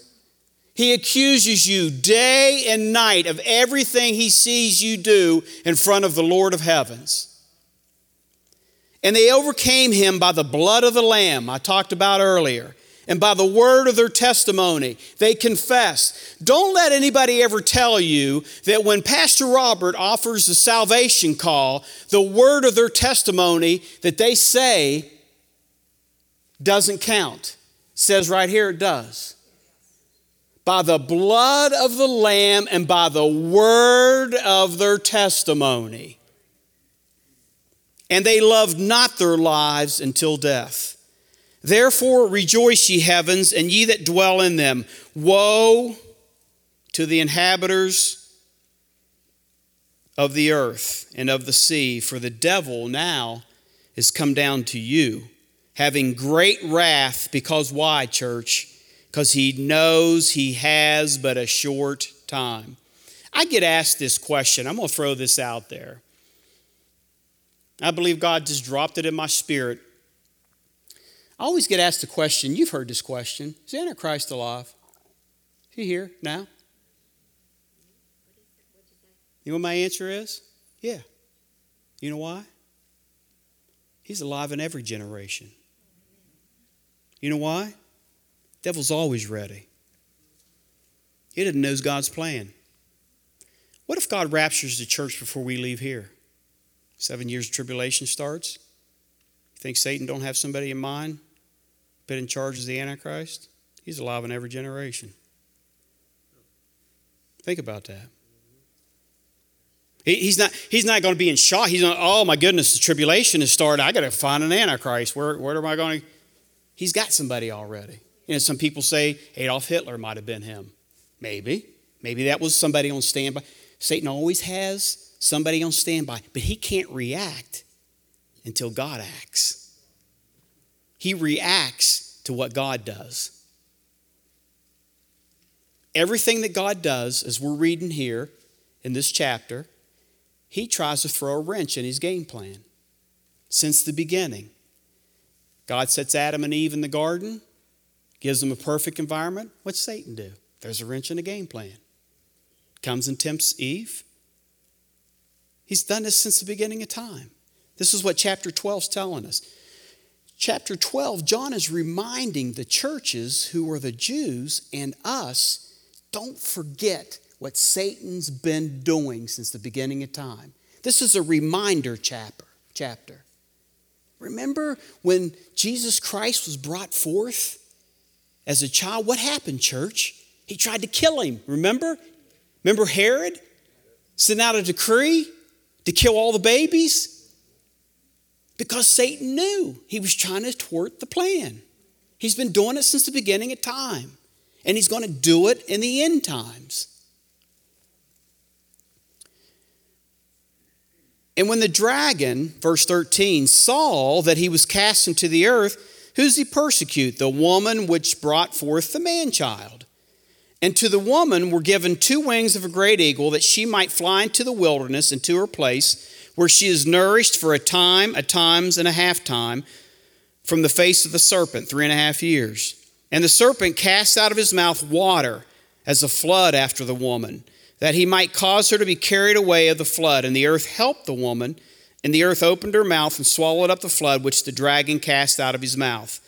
He accuses you day and night of everything he sees you do in front of the Lord of heavens. And they overcame him by the blood of the Lamb I talked about earlier, and by the word of their testimony. They confessed. Don't let anybody ever tell you that when Pastor Robert offers the salvation call, the word of their testimony that they say doesn't count. It says right here it does. By the blood of the Lamb and by the word of their testimony. And they loved not their lives until death. Therefore rejoice, ye heavens, and ye that dwell in them. Woe to the inhabitants of the earth and of the sea, for the devil now is come down to you, having great wrath, because why, church? Because he knows he has but a short time. I get asked this question. I'm going to throw this out there. I believe God just dropped it in my spirit. I always get asked the question, you've heard this question, is the Antichrist alive? Is he here now? You know what my answer is? Yeah. You know why? He's alive in every generation. You know why? Devil's always ready. He doesn't know God's plan. What if God raptures the church before we leave here? Seven years of tribulation starts. You think Satan don't have somebody in mind? Put in charge as the Antichrist? He's alive in every generation. Think about that. He, he's not, he's not going to be in shock. He's not, oh my goodness, the tribulation has started. I got to find an Antichrist. Where, where am I going to? He's got somebody already. You know, some people say Adolf Hitler might have been him. Maybe. Maybe that was somebody on standby. Satan always has somebody on standby, but he can't react until God acts. He reacts to what God does. Everything that God does, as we're reading here in this chapter, he tries to throw a wrench in his game plan since the beginning. God sets Adam and Eve in the garden, gives them a perfect environment. What's Satan do? There's a wrench in the game plan. Comes and tempts Eve. He's done this since the beginning of time. This is what chapter twelve is telling us. Chapter twelve, John is reminding the churches who were the Jews and us, don't forget what Satan's been doing since the beginning of time. This is a reminder chapter. chapter. Remember when Jesus Christ was brought forth as a child? What happened, church? He tried to kill him, remember? Remember Herod sent out a decree to kill all the babies? Because Satan knew he was trying to thwart the plan. He's been doing it since the beginning of time, and he's going to do it in the end times. And when the dragon, verse thirteen, saw that he was cast into the earth, who's he persecute? The woman which brought forth the man-child. And to the woman were given two wings of a great eagle, that she might fly into the wilderness and to her place, where she is nourished for a time, a times, and a half time, from the face of the serpent, three and a half years. And the serpent cast out of his mouth water as a flood after the woman, that he might cause her to be carried away of the flood. And the earth helped the woman, and the earth opened her mouth and swallowed up the flood, which the dragon cast out of his mouth.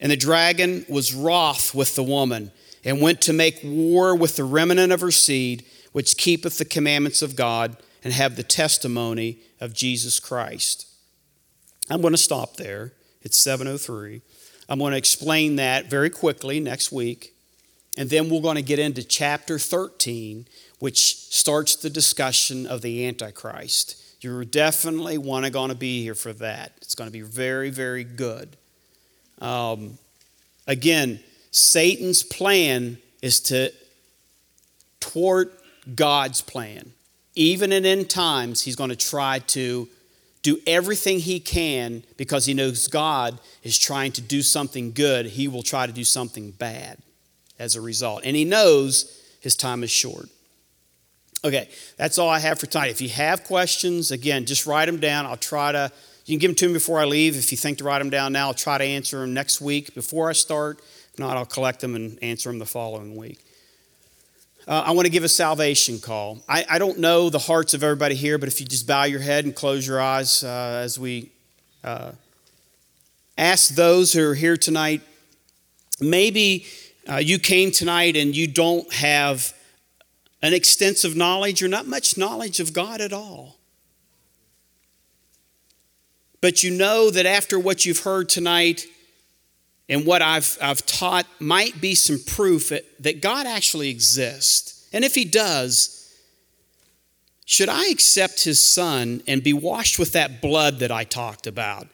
And the dragon was wroth with the woman, and went to make war with the remnant of her seed, which keepeth the commandments of God, and have the testimony of Jesus Christ. I'm going to stop there. It's seven oh three. I'm going to explain that very quickly next week. And then we're going to get into chapter thirteen, which starts the discussion of the Antichrist. You're definitely want to going to be here for that. It's going to be very, very good. Um, again, Satan's plan is to thwart God's plan. Even in end times, he's going to try to do everything he can, because he knows God is trying to do something good. He will try to do something bad as a result. And he knows his time is short. Okay, that's all I have for tonight. If you have questions, again, just write them down. I'll try to, you can give them to me before I leave. If you think to write them down now, I'll try to answer them next week before I start. If not, I'll collect them and answer them the following week. Uh, I want to give a salvation call. I, I don't know the hearts of everybody here, but if you just bow your head and close your eyes uh, as we uh, ask those who are here tonight, maybe uh, you came tonight and you don't have an extensive knowledge or not much knowledge of God at all. But you know that after what you've heard tonight and what I've I've taught might be some proof that, that God actually exists. And if he does, should I accept his son and be washed with that blood that I talked about?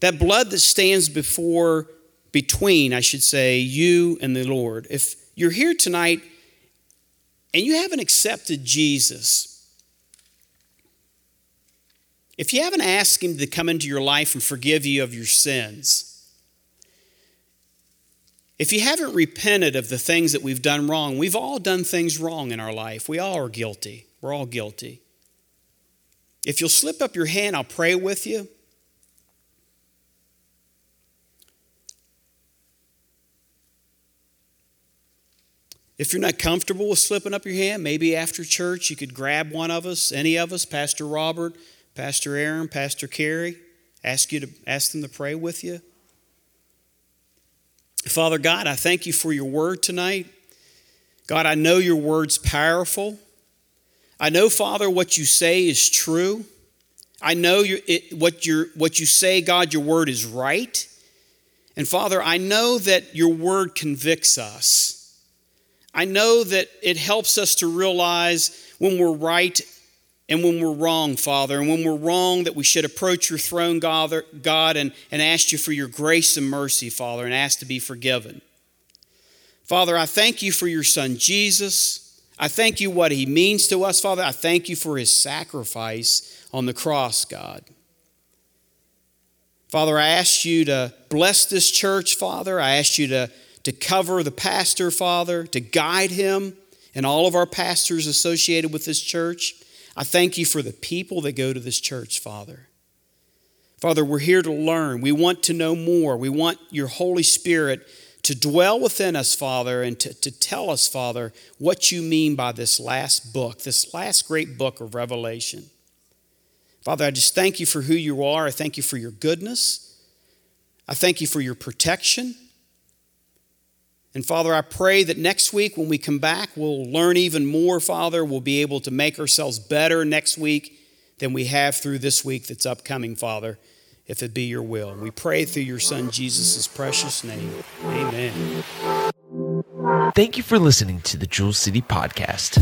That blood that stands before, between, I should say, you and the Lord. If you're here tonight and you haven't accepted Jesus, if you haven't asked him to come into your life and forgive you of your sins, if you haven't repented of the things that we've done wrong, we've all done things wrong in our life. We all are guilty. We're all guilty. If you'll slip up your hand, I'll pray with you. If you're not comfortable with slipping up your hand, maybe after church you could grab one of us, any of us, Pastor Robert, Pastor Aaron, Pastor Kerry, ask you to ask them to pray with you. Father God, I thank you for your word tonight. God, I know your word's powerful. I know, Father, what you say is true. I know your, it, what, your, what you say, God, your word is right. And Father, I know that your word convicts us. I know that it helps us to realize when we're right and when we're wrong, Father. And when we're wrong, that we should approach your throne, God, God and, and ask you for your grace and mercy, Father, and ask to be forgiven. Father, I thank you for your son, Jesus. I thank you what he means to us, Father. I thank you for his sacrifice on the cross, God. Father, I ask you to bless this church, Father. I ask you to, to cover the pastor, Father, to guide him, and all of our pastors associated with this church. I thank you for the people that go to this church, Father. Father, we're here to learn. We want to know more. We want your Holy Spirit to dwell within us, Father, and to, to tell us, Father, what you mean by this last book, this last great book of Revelation. Father, I just thank you for who you are. I thank you for your goodness. I thank you for your protection. And Father, I pray that next week when we come back, we'll learn even more, Father. We'll be able to make ourselves better next week than we have through this week that's upcoming, Father, if it be your will. And we pray through your Son, Jesus' precious name. Amen. Thank you for listening to the Jewel City Podcast.